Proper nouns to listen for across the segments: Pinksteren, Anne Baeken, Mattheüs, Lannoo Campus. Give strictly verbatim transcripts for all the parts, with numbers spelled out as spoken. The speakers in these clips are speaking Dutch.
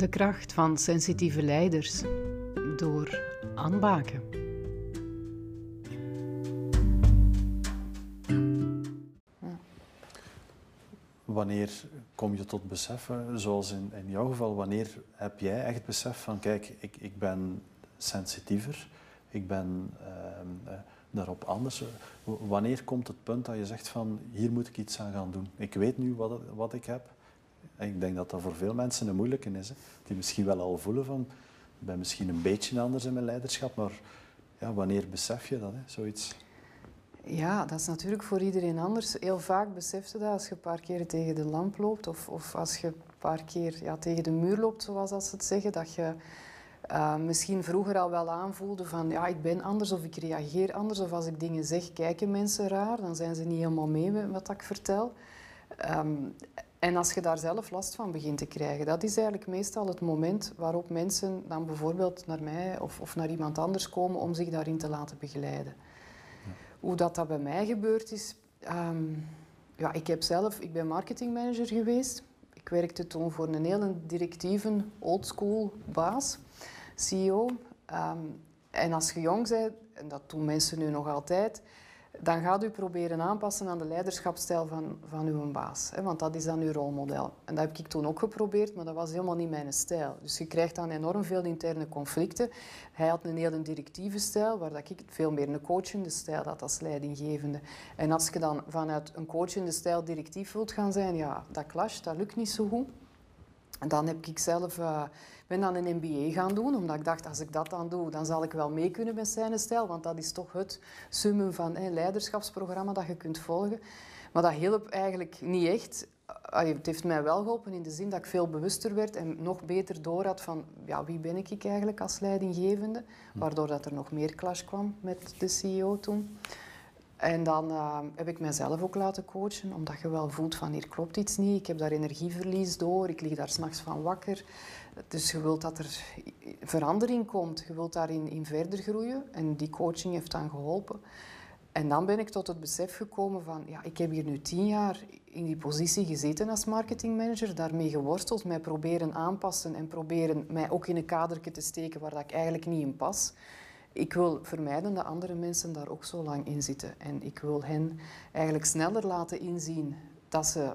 De kracht van sensitieve leiders door Anne Baeken. Wanneer kom je tot beseffen, zoals in, in jouw geval, wanneer heb jij echt besef van kijk, ik, ik ben sensitiever, ik ben uh, uh, daarop anders. Wanneer komt het punt dat je zegt van hier moet ik iets aan gaan doen, ik weet nu wat, wat ik heb. En ik denk dat dat voor veel mensen een moeilijke is, hè? Die misschien wel al voelen van ik ben misschien een beetje anders in mijn leiderschap, maar ja, wanneer besef je dat, hè? Zoiets? Ja, dat is natuurlijk voor iedereen anders. Heel vaak besef je dat als je een paar keer tegen de lamp loopt of, of als je een paar keer ja, tegen de muur loopt, zoals dat ze het zeggen, dat je uh, misschien vroeger al wel aanvoelde van ja, ik ben anders of ik reageer anders of als ik dingen zeg, kijken mensen raar, dan zijn ze niet helemaal mee met wat ik vertel. Um, En als je daar zelf last van begint te krijgen, dat is eigenlijk meestal het moment waarop mensen dan bijvoorbeeld naar mij of, of naar iemand anders komen om zich daarin te laten begeleiden. Ja. Hoe dat, dat bij mij gebeurd is, um, ja, ik heb zelf, ik ben marketingmanager geweest. Ik werkte toen voor een hele directieve, oldschool baas, C E O. Um, en als je jong bent, en dat doen mensen nu nog altijd, dan gaat u proberen aanpassen aan de leiderschapsstijl van, van uw baas. Hè? Want dat is dan uw rolmodel. En dat heb ik toen ook geprobeerd, maar dat was helemaal niet mijn stijl. Dus je krijgt dan enorm veel interne conflicten. Hij had een heel directieve stijl, waar dat ik veel meer een coachende stijl had als leidinggevende. En als je dan vanuit een coachende stijl directief wilt gaan zijn, ja, dat clasht, dat lukt niet zo goed. En dan heb ik zelf, uh, ben dan een M B A gaan doen, omdat ik dacht, als ik dat dan doe, dan zal ik wel mee kunnen met zijn stijl, want dat is toch het summum van een leiderschapsprogramma dat je kunt volgen. Maar dat hielp eigenlijk niet echt. Allee, het heeft mij wel geholpen in de zin dat ik veel bewuster werd en nog beter door had van ja, wie ben ik eigenlijk als leidinggevende, waardoor dat er nog meer clash kwam met de C E O toen. En dan uh, heb ik mezelf ook laten coachen, omdat je wel voelt van hier klopt iets niet. Ik heb daar energieverlies door, ik lig daar 's nachts van wakker. Dus je wilt dat er verandering komt, je wilt daarin in verder groeien. En die coaching heeft dan geholpen. En dan ben ik tot het besef gekomen van, ja, ik heb hier nu tien jaar in die positie gezeten als marketingmanager, daarmee geworsteld, mij proberen aanpassen en proberen mij ook in een kadertje te steken waar dat ik eigenlijk niet in pas. Ik wil vermijden dat andere mensen daar ook zo lang in zitten. En ik wil hen eigenlijk sneller laten inzien dat ze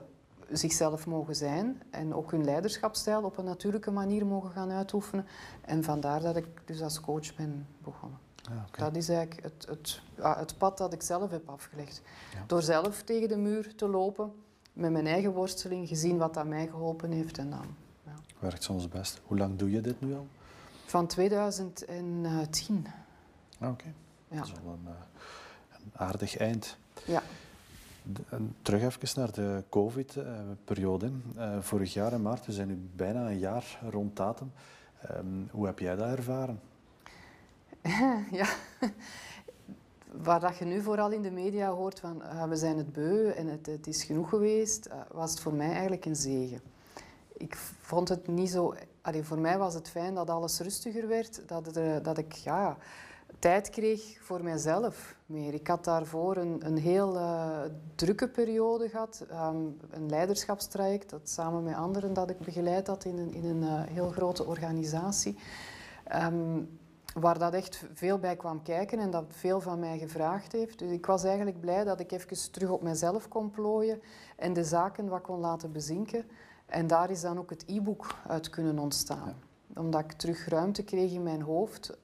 zichzelf mogen zijn en ook hun leiderschapsstijl op een natuurlijke manier mogen gaan uitoefenen. En vandaar dat ik dus als coach ben begonnen. Ja, okay. Dat is eigenlijk het, het, het pad dat ik zelf heb afgelegd. Ja. Door zelf tegen de muur te lopen, met mijn eigen worsteling, gezien wat dat mij geholpen heeft en dan. Ja. Werkt soms best. Hoe lang doe je dit nu al? Van tweeduizend tien. Oké, okay. Ja. Dat is wel een, een aardig eind. Ja. De, terug even naar de COVID-periode. Uh, vorig jaar in maart, we zijn nu bijna een jaar rond datum. Um, hoe heb jij dat ervaren? Ja, waar dat je nu vooral in de media hoort van uh, we zijn het beu en het, het is genoeg geweest, uh, was het voor mij eigenlijk een zegen. Ik vond het niet zo... Allee, voor mij was het fijn dat alles rustiger werd, dat, er, dat ik ja, tijd kreeg voor mijzelf meer. Ik had daarvoor een, een heel uh, drukke periode gehad, um, een leiderschapstraject, dat samen met anderen dat ik begeleid had in een, in een uh, heel grote organisatie, um, waar dat echt veel bij kwam kijken en dat veel van mij gevraagd heeft. Dus ik was eigenlijk blij dat ik even terug op mezelf kon plooien en de zaken wat kon laten bezinken. En daar is dan ook het e-book uit kunnen ontstaan. Ja. Omdat ik terug ruimte kreeg in mijn hoofd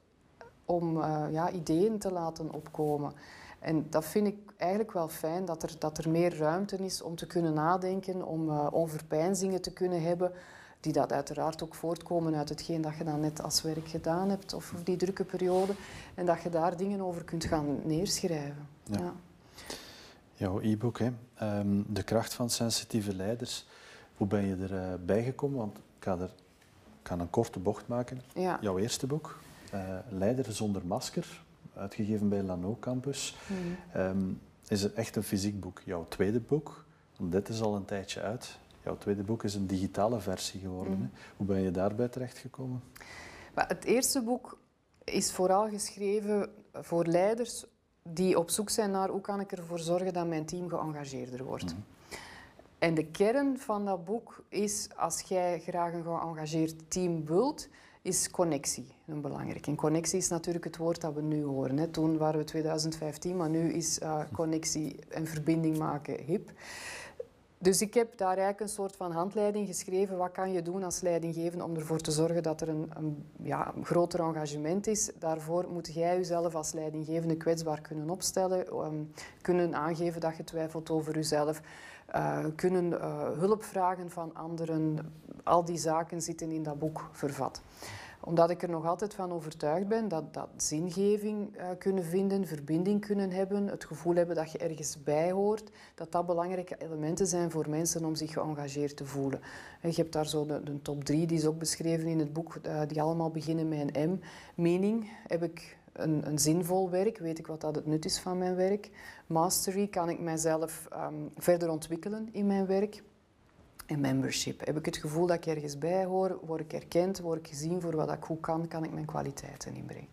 om uh, ja, ideeën te laten opkomen. En dat vind ik eigenlijk wel fijn, dat er, dat er meer ruimte is om te kunnen nadenken, om uh, overpeinzingen te kunnen hebben, die dat uiteraard ook voortkomen uit hetgeen dat je dan net als werk gedaan hebt, of die drukke periode, en dat je daar dingen over kunt gaan neerschrijven. Ja. Ja. Jouw e-book, hè? Um, De kracht van sensitieve leiders. Hoe ben je erbij gekomen? Want ik ga, er, ik ga een korte bocht maken. Ja. Jouw eerste boek, uh, Leider zonder masker, uitgegeven bij Lannoo Campus, mm. um, is er echt een fysiek boek. Jouw tweede boek, want dit is al een tijdje uit, jouw tweede boek is een digitale versie geworden. Mm. Hoe ben je daarbij terechtgekomen? Het eerste boek is vooral geschreven voor leiders die op zoek zijn naar hoe kan ik ervoor zorgen dat mijn team geëngageerder wordt. Mm. En de kern van dat boek is, als jij graag een geëngageerd team wilt, is connectie een belangrijk. En connectie is natuurlijk het woord dat we nu horen, hè. Toen waren we twintig vijftien, maar nu is uh, connectie en verbinding maken hip. Dus ik heb daar eigenlijk een soort van handleiding geschreven. Wat kan je doen als leidinggevende om ervoor te zorgen dat er een, een, ja, een groter engagement is? Daarvoor moet jij jezelf als leidinggevende kwetsbaar kunnen opstellen. Um, kunnen aangeven dat je twijfelt over jezelf. Uh, kunnen uh, hulp vragen van anderen. Al die zaken zitten in dat boek vervat. Omdat ik er nog altijd van overtuigd ben dat, dat zingeving uh, kunnen vinden, verbinding kunnen hebben, het gevoel hebben dat je ergens bij hoort, dat dat belangrijke elementen zijn voor mensen om zich geëngageerd te voelen. En je hebt daar zo de, de top drie, die is ook beschreven in het boek, uh, die allemaal beginnen met een M. Meaning, heb ik een, een zinvol werk, weet ik wat dat het nut is van mijn werk. Mastery, kan ik mijzelf um, verder ontwikkelen in mijn werk. En membership. Heb ik het gevoel dat ik ergens bij hoor? Word ik erkend? Word ik gezien voor wat ik goed kan? Kan ik mijn kwaliteiten inbrengen?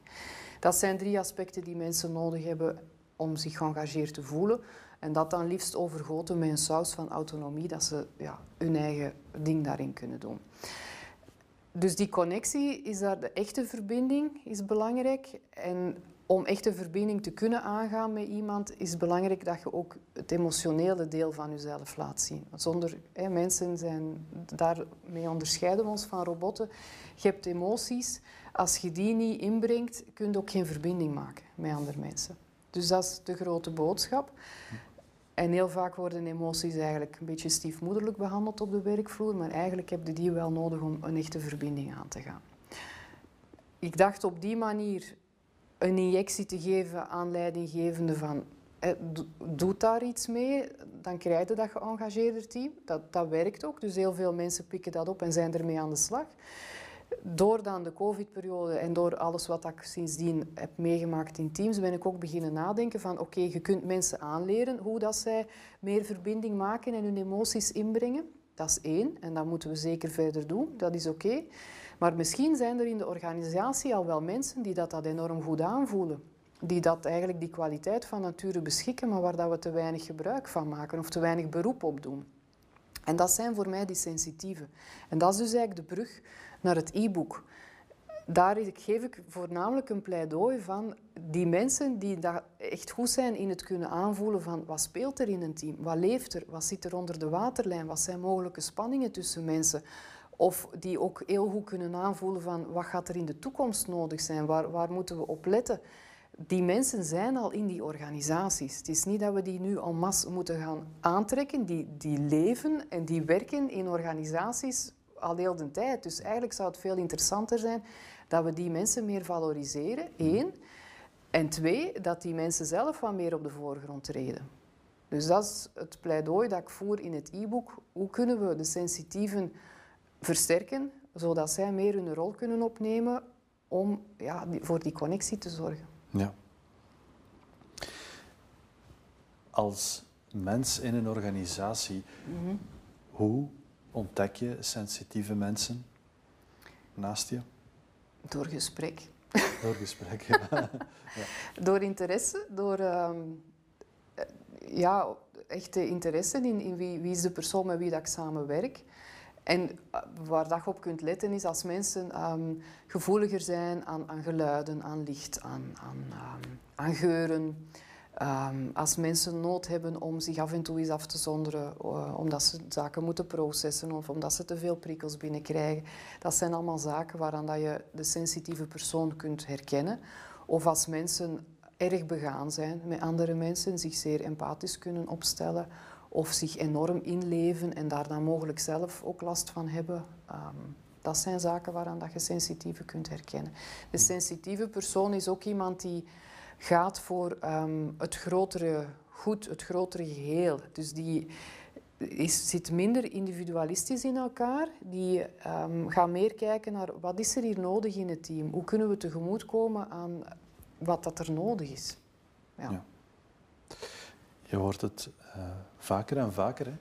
Dat zijn drie aspecten die mensen nodig hebben om zich geëngageerd te voelen. En dat dan liefst overgoten met een saus van autonomie, dat ze ja, hun eigen ding daarin kunnen doen. Dus die connectie is daar, de echte verbinding is belangrijk. En om echt een verbinding te kunnen aangaan met iemand, is het belangrijk dat je ook het emotionele deel van jezelf laat zien. Zonder, hè, mensen zijn, daarmee onderscheiden we ons van robotten. Je hebt emoties. Als je die niet inbrengt, kun je ook geen verbinding maken met andere mensen. Dus dat is de grote boodschap. En heel vaak worden emoties eigenlijk een beetje stiefmoederlijk behandeld op de werkvloer, maar eigenlijk heb je die wel nodig om een echte verbinding aan te gaan. Ik dacht op die manier een injectie te geven aan leidinggevenden van eh, do, doet daar iets mee, dan krijg je dat geëngageerder team. Dat, dat werkt ook, dus heel veel mensen pikken dat op en zijn ermee aan de slag. Door dan de COVID-periode en door alles wat ik sindsdien heb meegemaakt in teams, ben ik ook beginnen nadenken van oké, okay, je kunt mensen aanleren hoe dat zij meer verbinding maken en hun emoties inbrengen. Dat is één en dat moeten we zeker verder doen, dat is oké. Okay. Maar misschien zijn er in de organisatie al wel mensen die dat, dat enorm goed aanvoelen. Die dat eigenlijk die kwaliteit van nature beschikken, maar waar dat we te weinig gebruik van maken of te weinig beroep op doen. En dat zijn voor mij die sensitieven. En dat is dus eigenlijk de brug naar het e-book. Daar geef ik voornamelijk een pleidooi van die mensen die dat echt goed zijn in het kunnen aanvoelen van wat speelt er in een team, wat leeft er, wat zit er onder de waterlijn, wat zijn mogelijke spanningen tussen mensen. Of die ook heel goed kunnen aanvoelen van wat gaat er in de toekomst nodig zijn, waar, waar moeten we op letten. Die mensen zijn al in die organisaties. Het is niet dat we die nu en masse moeten gaan aantrekken. Die, die leven en die werken in organisaties al heel de tijd. Dus eigenlijk zou het veel interessanter zijn dat we die mensen meer valoriseren, één. En twee, dat die mensen zelf wat meer op de voorgrond treden. Dus dat is het pleidooi dat ik voer in het e-book. Hoe kunnen we de sensitieven versterken, zodat zij meer hun rol kunnen opnemen om ja, voor die connectie te zorgen. Ja. Als mens in een organisatie, mm-hmm. hoe ontdek je sensitieve mensen naast je? Door gesprek. Door gesprek, ja. ja. Door interesse, door... Um, ja, echte interesse in, in wie, wie is de persoon met wie dat ik samenwerk. En waar dat je op kunt letten is als mensen um, gevoeliger zijn aan, aan geluiden, aan licht, aan, aan, um, aan geuren. Um, als mensen nood hebben om zich af en toe eens af te zonderen, uh, omdat ze zaken moeten processen of omdat ze te veel prikkels binnenkrijgen. Dat zijn allemaal zaken waaraan dat je de sensitieve persoon kunt herkennen. Of als mensen erg begaan zijn met andere mensen, zich zeer empathisch kunnen opstellen. Of zich enorm inleven en daar dan mogelijk zelf ook last van hebben. Um, dat zijn zaken waaraan dat je sensitieve kunt herkennen. De sensitieve persoon is ook iemand die gaat voor um, het grotere goed, het grotere geheel. Dus die is, zit minder individualistisch in elkaar. Die um, gaat meer kijken naar wat is er hier nodig in het team. Hoe kunnen we tegemoetkomen aan wat dat er nodig is. Ja. Ja. Je hoort het uh, vaker en vaker, hè?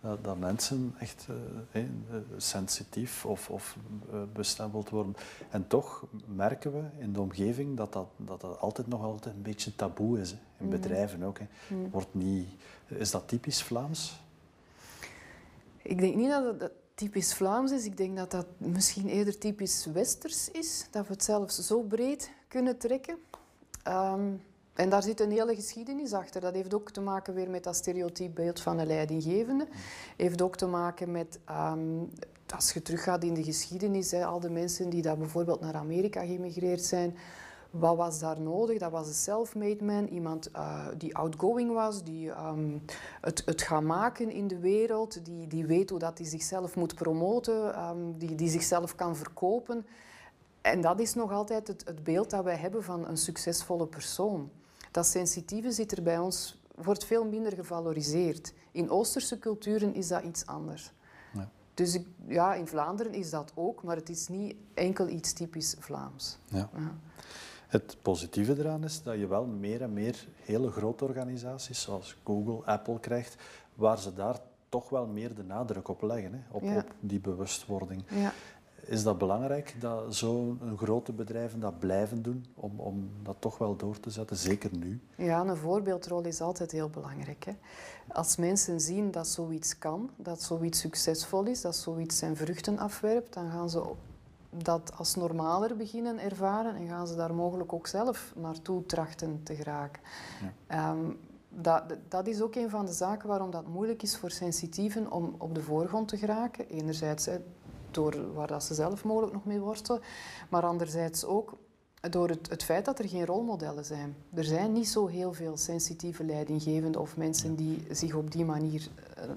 Dat, dat mensen echt uh, hey, sensitief of, of uh, bestempeld worden. En toch merken we in de omgeving dat dat, dat, dat altijd nog altijd een beetje taboe is. Hè? In bedrijven ook. Hè? Wordt niet, is dat typisch Vlaams? Ik denk niet dat het dat typisch Vlaams is. Ik denk dat dat misschien eerder typisch Westers is. Dat we het zelfs zo breed kunnen trekken. Um, en daar zit een hele geschiedenis achter. Dat heeft ook te maken weer met dat stereotype beeld van een leidinggevende. Heeft ook te maken met... Um, als je teruggaat in de geschiedenis, he, al de mensen die daar bijvoorbeeld naar Amerika geëmigreerd zijn... Wat was daar nodig? Dat was een self-made man, iemand uh, die outgoing was, die um, het, het gaat maken in de wereld, die, die weet hoe dat hij zichzelf moet promoten, um, die, die zichzelf kan verkopen. En dat is nog altijd het, het beeld dat wij hebben van een succesvolle persoon. Dat sensitieve zit er bij ons, wordt veel minder gevaloriseerd. In Oosterse culturen is dat iets anders. Ja. Dus ik, ja, in Vlaanderen is dat ook, maar het is niet enkel iets typisch Vlaams. Ja. Ja. Het positieve eraan is dat je wel meer en meer hele grote organisaties zoals Google, Apple krijgt, waar ze daar toch wel meer de nadruk op leggen, hè? Op, ja. op die bewustwording. Ja. Is dat belangrijk dat zo'n grote bedrijven dat blijven doen om, om dat toch wel door te zetten, zeker nu? Ja, een voorbeeldrol is altijd heel belangrijk, hè? Als mensen zien dat zoiets kan, dat zoiets succesvol is, dat zoiets zijn vruchten afwerpt, dan gaan ze op. dat als normaler beginnen ervaren en gaan ze daar mogelijk ook zelf naartoe trachten te geraken. Ja. Um, dat, dat is ook een van de zaken waarom dat moeilijk is voor sensitieven om op de voorgrond te geraken. Enerzijds he, door waar dat ze zelf mogelijk nog mee worstelen, maar anderzijds ook door het, het feit dat er geen rolmodellen zijn. Er zijn niet zo heel veel sensitieve leidinggevenden of mensen die zich op die manier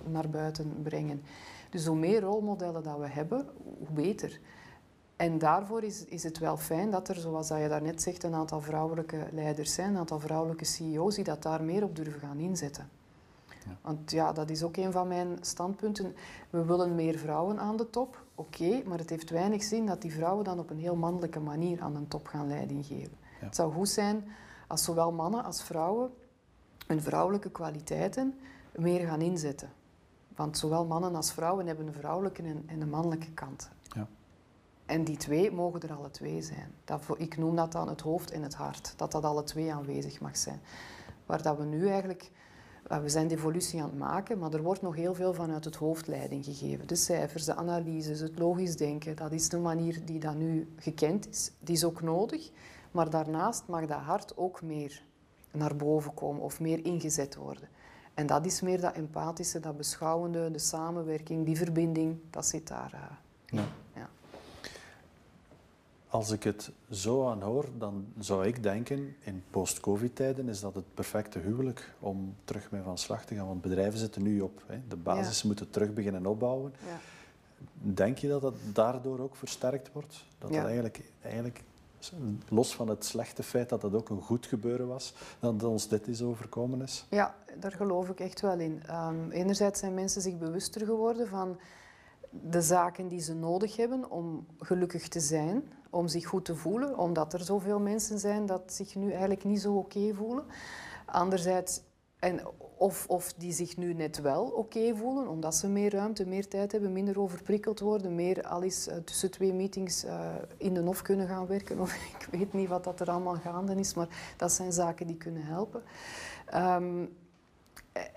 naar buiten brengen. Dus hoe meer rolmodellen dat we hebben, hoe beter. En daarvoor is, is het wel fijn dat er, zoals je daarnet zegt, een aantal vrouwelijke leiders zijn, een aantal vrouwelijke C E O's die dat daar meer op durven gaan inzetten. Ja. Want ja, dat is ook een van mijn standpunten. We willen meer vrouwen aan de top, oké, okay, maar het heeft weinig zin dat die vrouwen dan op een heel mannelijke manier aan een top gaan leiding geven. Ja. Het zou goed zijn als zowel mannen als vrouwen hun vrouwelijke kwaliteiten meer gaan inzetten. Want zowel mannen als vrouwen hebben een vrouwelijke en, en een mannelijke kant. Ja. En die twee mogen er alle twee zijn. Dat, ik noem dat dan het hoofd en het hart. Dat dat alle twee aanwezig mag zijn. Waar dat we nu eigenlijk... We zijn de evolutie aan het maken, maar er wordt nog heel veel vanuit het hoofd leiding gegeven. De cijfers, de analyses, het logisch denken. Dat is de manier die dat nu gekend is. Die is ook nodig. Maar daarnaast mag dat hart ook meer naar boven komen of meer ingezet worden. En dat is meer dat empathische, dat beschouwende, de samenwerking, die verbinding. Dat zit daar. Ja. Ja. Als ik het zo aan hoor, dan zou ik denken, in post-covid-tijden is dat het perfecte huwelijk om terug mee van slag te gaan. Want bedrijven zitten nu op. Hè. De basis ja. moeten terug beginnen opbouwen. Ja. Denk je dat dat daardoor ook versterkt wordt? Dat ja. dat eigenlijk, eigenlijk, los van het slechte feit dat dat ook een goed gebeuren was, dat ons dit is overkomen is? Ja, daar geloof ik echt wel in. Um, enerzijds zijn mensen zich bewuster geworden van de zaken die ze nodig hebben om gelukkig te zijn, om zich goed te voelen, omdat er zoveel mensen zijn dat zich nu eigenlijk niet zo oké voelen. Anderzijds, en of, of die zich nu net wel oké voelen, omdat ze meer ruimte, meer tijd hebben, minder overprikkeld worden, meer al eens uh, tussen twee meetings uh, in de hof kunnen gaan werken. Of ik weet niet wat dat er allemaal gaande is, maar dat zijn zaken die kunnen helpen. Um,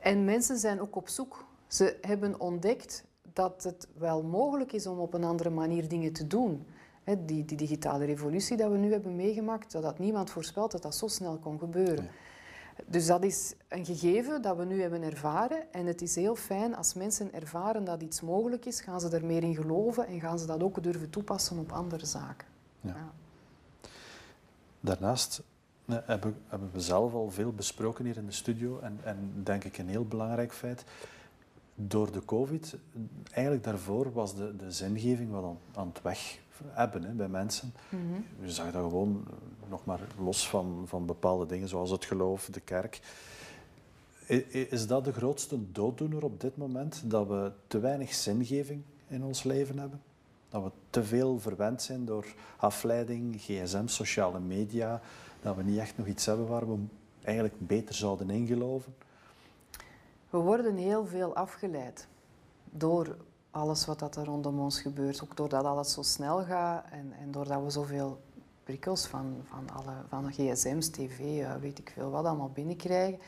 en mensen zijn ook op zoek. Ze hebben ontdekt dat het wel mogelijk is om op een andere manier dingen te doen. He, die, die digitale revolutie die we nu hebben meegemaakt, dat had niemand voorspeld dat dat zo snel kon gebeuren. Nee. Dus dat is een gegeven dat we nu hebben ervaren. En het is heel fijn als mensen ervaren dat iets mogelijk is, gaan ze er meer in geloven en gaan ze dat ook durven toepassen op andere zaken. Ja. Ja. Daarnaast hebben, hebben we zelf al veel besproken hier in de studio en, en denk ik een heel belangrijk feit. Door de COVID, eigenlijk daarvoor was de, de zingeving wat aan, aan het weg hebben, hè, bij mensen. Mm-hmm. Je zag dat gewoon nog maar los van, van bepaalde dingen, zoals het geloof, de kerk. Is dat de grootste dooddoener op dit moment? Dat we te weinig zingeving in ons leven hebben? Dat we te veel verwend zijn door afleiding, gsm, sociale media? Dat we niet echt nog iets hebben waar we eigenlijk beter zouden ingeloven? We worden heel veel afgeleid door alles wat dat er rondom ons gebeurt. Ook doordat alles zo snel gaat en, en doordat we zoveel prikkels van, van, alle, van gsm's, tv, weet ik veel wat allemaal binnenkrijgen.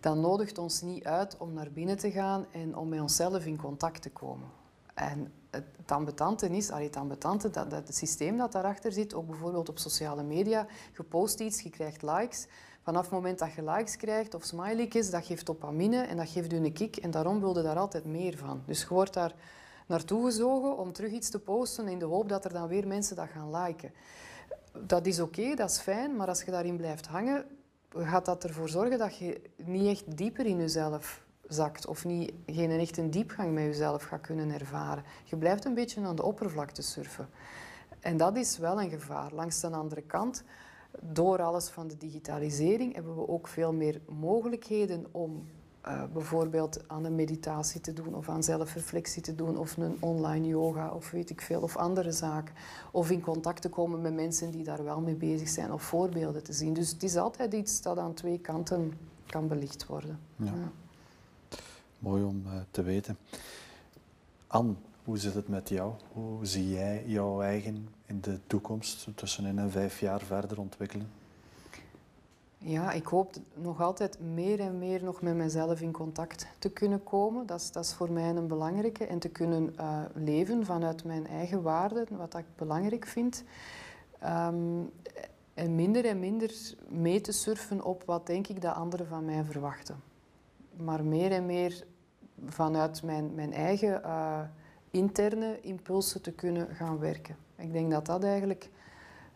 dat nodigt ons niet uit om naar binnen te gaan en om met onszelf in contact te komen. En het ambetante is, allee, het ambetante, dat, dat het systeem dat daarachter zit, ook bijvoorbeeld op sociale media, je post iets, je krijgt likes. Vanaf het moment dat je likes krijgt of smiley's, dat geeft dopamine en dat geeft je een kick en daarom wil je daar altijd meer van. Dus je wordt daar naartoe gezogen om terug iets te posten in de hoop dat er dan weer mensen dat gaan liken. Dat is oké, okay, dat is fijn, maar als je daarin blijft hangen, gaat dat ervoor zorgen dat je niet echt dieper in jezelf zakt of niet, geen echt een diepgang met jezelf gaat kunnen ervaren. Je blijft een beetje aan de oppervlakte surfen. En dat is wel een gevaar. Langs de andere kant, door alles van de digitalisering hebben we ook veel meer mogelijkheden om uh, bijvoorbeeld aan een meditatie te doen of aan zelfreflectie te doen of een online yoga of weet ik veel, of andere zaken. Of in contact te komen met mensen die daar wel mee bezig zijn of voorbeelden te zien. Dus het is altijd iets dat aan twee kanten kan belicht worden. Ja. Ja. Mooi om te weten. Anne, hoe zit het met jou? Hoe zie jij jouw eigen in de toekomst tussen in en vijf jaar verder ontwikkelen? Ja, ik hoop nog altijd meer en meer nog met mezelf in contact te kunnen komen. Dat is, dat is voor mij een belangrijke. En te kunnen uh, leven vanuit mijn eigen waarden, wat ik belangrijk vind. Um, en minder en minder mee te surfen op wat denk ik dat anderen van mij verwachten. Maar meer en meer vanuit mijn, mijn eigen uh, interne impulsen te kunnen gaan werken. Ik denk dat dat eigenlijk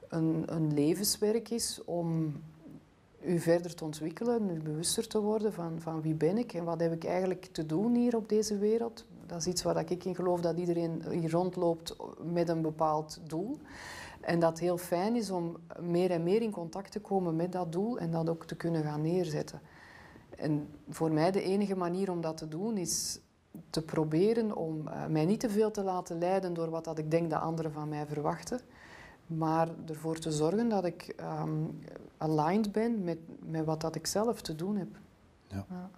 een, een levenswerk is om u verder te ontwikkelen, u bewuster te worden van, van wie ben ik en wat heb ik eigenlijk te doen hier op deze wereld. Dat is iets waar ik in geloof, dat iedereen hier rondloopt met een bepaald doel. En dat het heel fijn is om meer en meer in contact te komen met dat doel en dat ook te kunnen gaan neerzetten. En voor mij de enige manier om dat te doen is te proberen om mij niet te veel te laten leiden door wat dat ik denk dat anderen van mij verwachten. Maar ervoor te zorgen dat ik um, aligned ben met, met wat dat ik zelf te doen heb. Ja. Ja.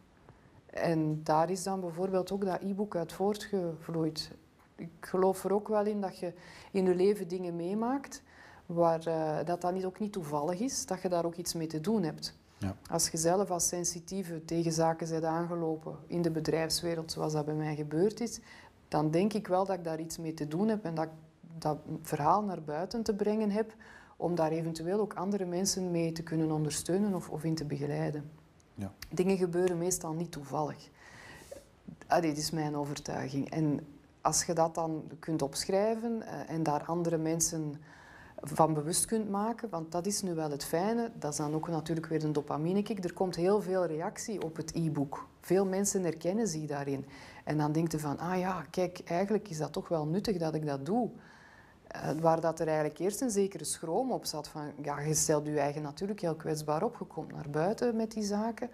En daar is dan bijvoorbeeld ook dat e-book uit voortgevloeid. Ik geloof er ook wel in dat je in je leven dingen meemaakt waar uh, dat, dat ook niet toevallig is, dat je daar ook iets mee te doen hebt. Ja. Als je zelf als sensitieve tegen zaken bent aangelopen in de bedrijfswereld, zoals dat bij mij gebeurd is, dan denk ik wel dat ik daar iets mee te doen heb en dat ik dat verhaal naar buiten te brengen heb, om daar eventueel ook andere mensen mee te kunnen ondersteunen of, of in te begeleiden. Ja. Dingen gebeuren meestal niet toevallig. Ah, dit is mijn overtuiging. En als je dat dan kunt opschrijven en daar andere mensen van bewust kunt maken, want dat is nu wel het fijne. Dat is dan ook natuurlijk weer een dopamine-kick. Er komt heel veel reactie op het e-book. Veel mensen herkennen zich daarin. En dan denk je van, ah ja, kijk, eigenlijk is dat toch wel nuttig dat ik dat doe. Uh, waar dat er eigenlijk eerst een zekere schroom op zat van, ja, je stelt je eigen natuurlijk heel kwetsbaar op, je komt naar buiten met die zaken.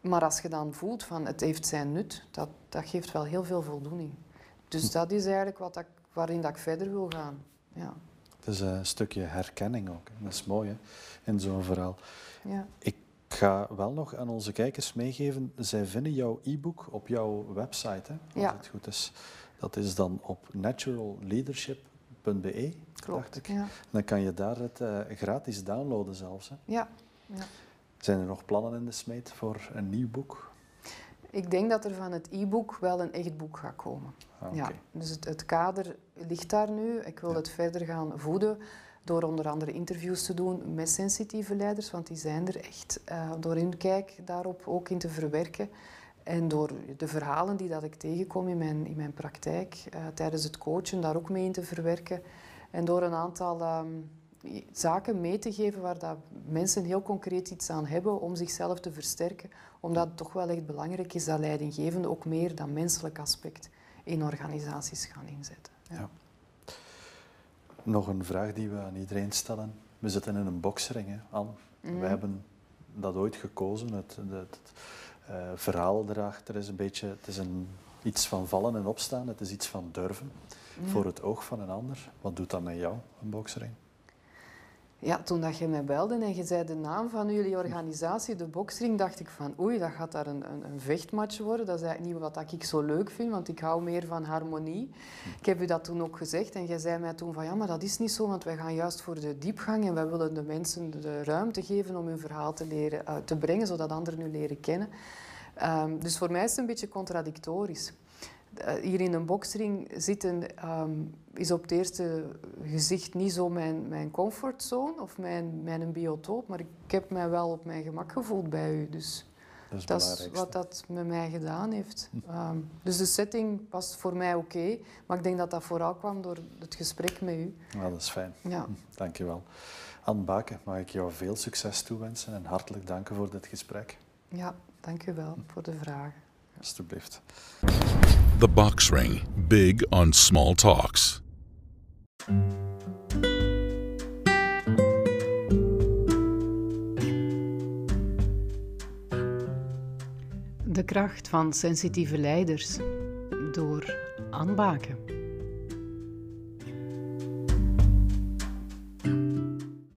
Maar als je dan voelt van, het heeft zijn nut, dat, dat geeft wel heel veel voldoening. Dus dat is eigenlijk wat dat, waarin dat ik verder wil gaan, ja. Het is een stukje herkenning ook. Dat is mooi, hè, in zo'n verhaal. Ja. Ik ga wel nog aan onze kijkers meegeven. Zij vinden jouw e-book op jouw website, hè, als ja. het goed is. Dat is dan op natural leadership punt b e, dacht ik. Ja. Dan kan je daar het uh, gratis downloaden zelfs. Hè. Ja. Ja. Zijn er nog plannen in de smeed voor een nieuw boek? Ik denk dat er van het e-book wel een echt boek gaat komen. Ah, okay. Ja, dus het, het kader ligt daar nu. Ik wil ja. het verder gaan voeden door onder andere interviews te doen met sensitieve leiders, want die zijn er echt. Uh, door hun kijk daarop ook in te verwerken. En door de verhalen die dat ik tegenkom in mijn, in mijn praktijk, uh, tijdens het coachen, daar ook mee in te verwerken. En door een aantal uh, zaken mee te geven waar dat mensen heel concreet iets aan hebben om zichzelf te versterken. Omdat het toch wel echt belangrijk is dat leidinggevenden ook meer dat menselijk aspect in organisaties gaan inzetten. Ja. Ja. Nog een vraag die we aan iedereen stellen. We zitten in een boksring, hè, Anne. Mm. We hebben dat ooit gekozen. Het, het, het uh, verhaal erachter is een beetje... Het is een, iets van vallen en opstaan. Het is iets van durven. Mm. Voor het oog van een ander. Wat doet dat met jou, een boksring? Ja, toen dat je mij belde en je zei de naam van jullie organisatie, de boksring, dacht ik van oei, dat gaat daar een, een, een vechtmatch worden. Dat is eigenlijk niet wat ik zo leuk vind, want ik hou meer van harmonie. Ik heb u dat toen ook gezegd en jij zei mij toen van ja, maar dat is niet zo, want wij gaan juist voor de diepgang en wij willen de mensen de ruimte geven om hun verhaal te, leren, uh, te brengen, zodat anderen hun leren kennen. Um, dus voor mij is het een beetje contradictorisch. Hier in een boksring zitten um, is op het eerste gezicht niet zo mijn, mijn comfortzone of mijn, mijn biotoop, maar ik heb mij wel op mijn gemak gevoeld bij u. Dus dat is, dat is wat dat met mij gedaan heeft. Um, dus de setting was voor mij oké, okay, maar ik denk dat dat vooral kwam door het gesprek met u. Nou, dat is fijn. Ja. Dank je wel. Anne Baeken, mag ik jou veel succes toewensen en hartelijk danken voor dit gesprek. Ja, dank je wel voor de vragen. Alsjeblieft. The Box Ring, big on small talks. De kracht van sensitieve leiders door Anne Baeken.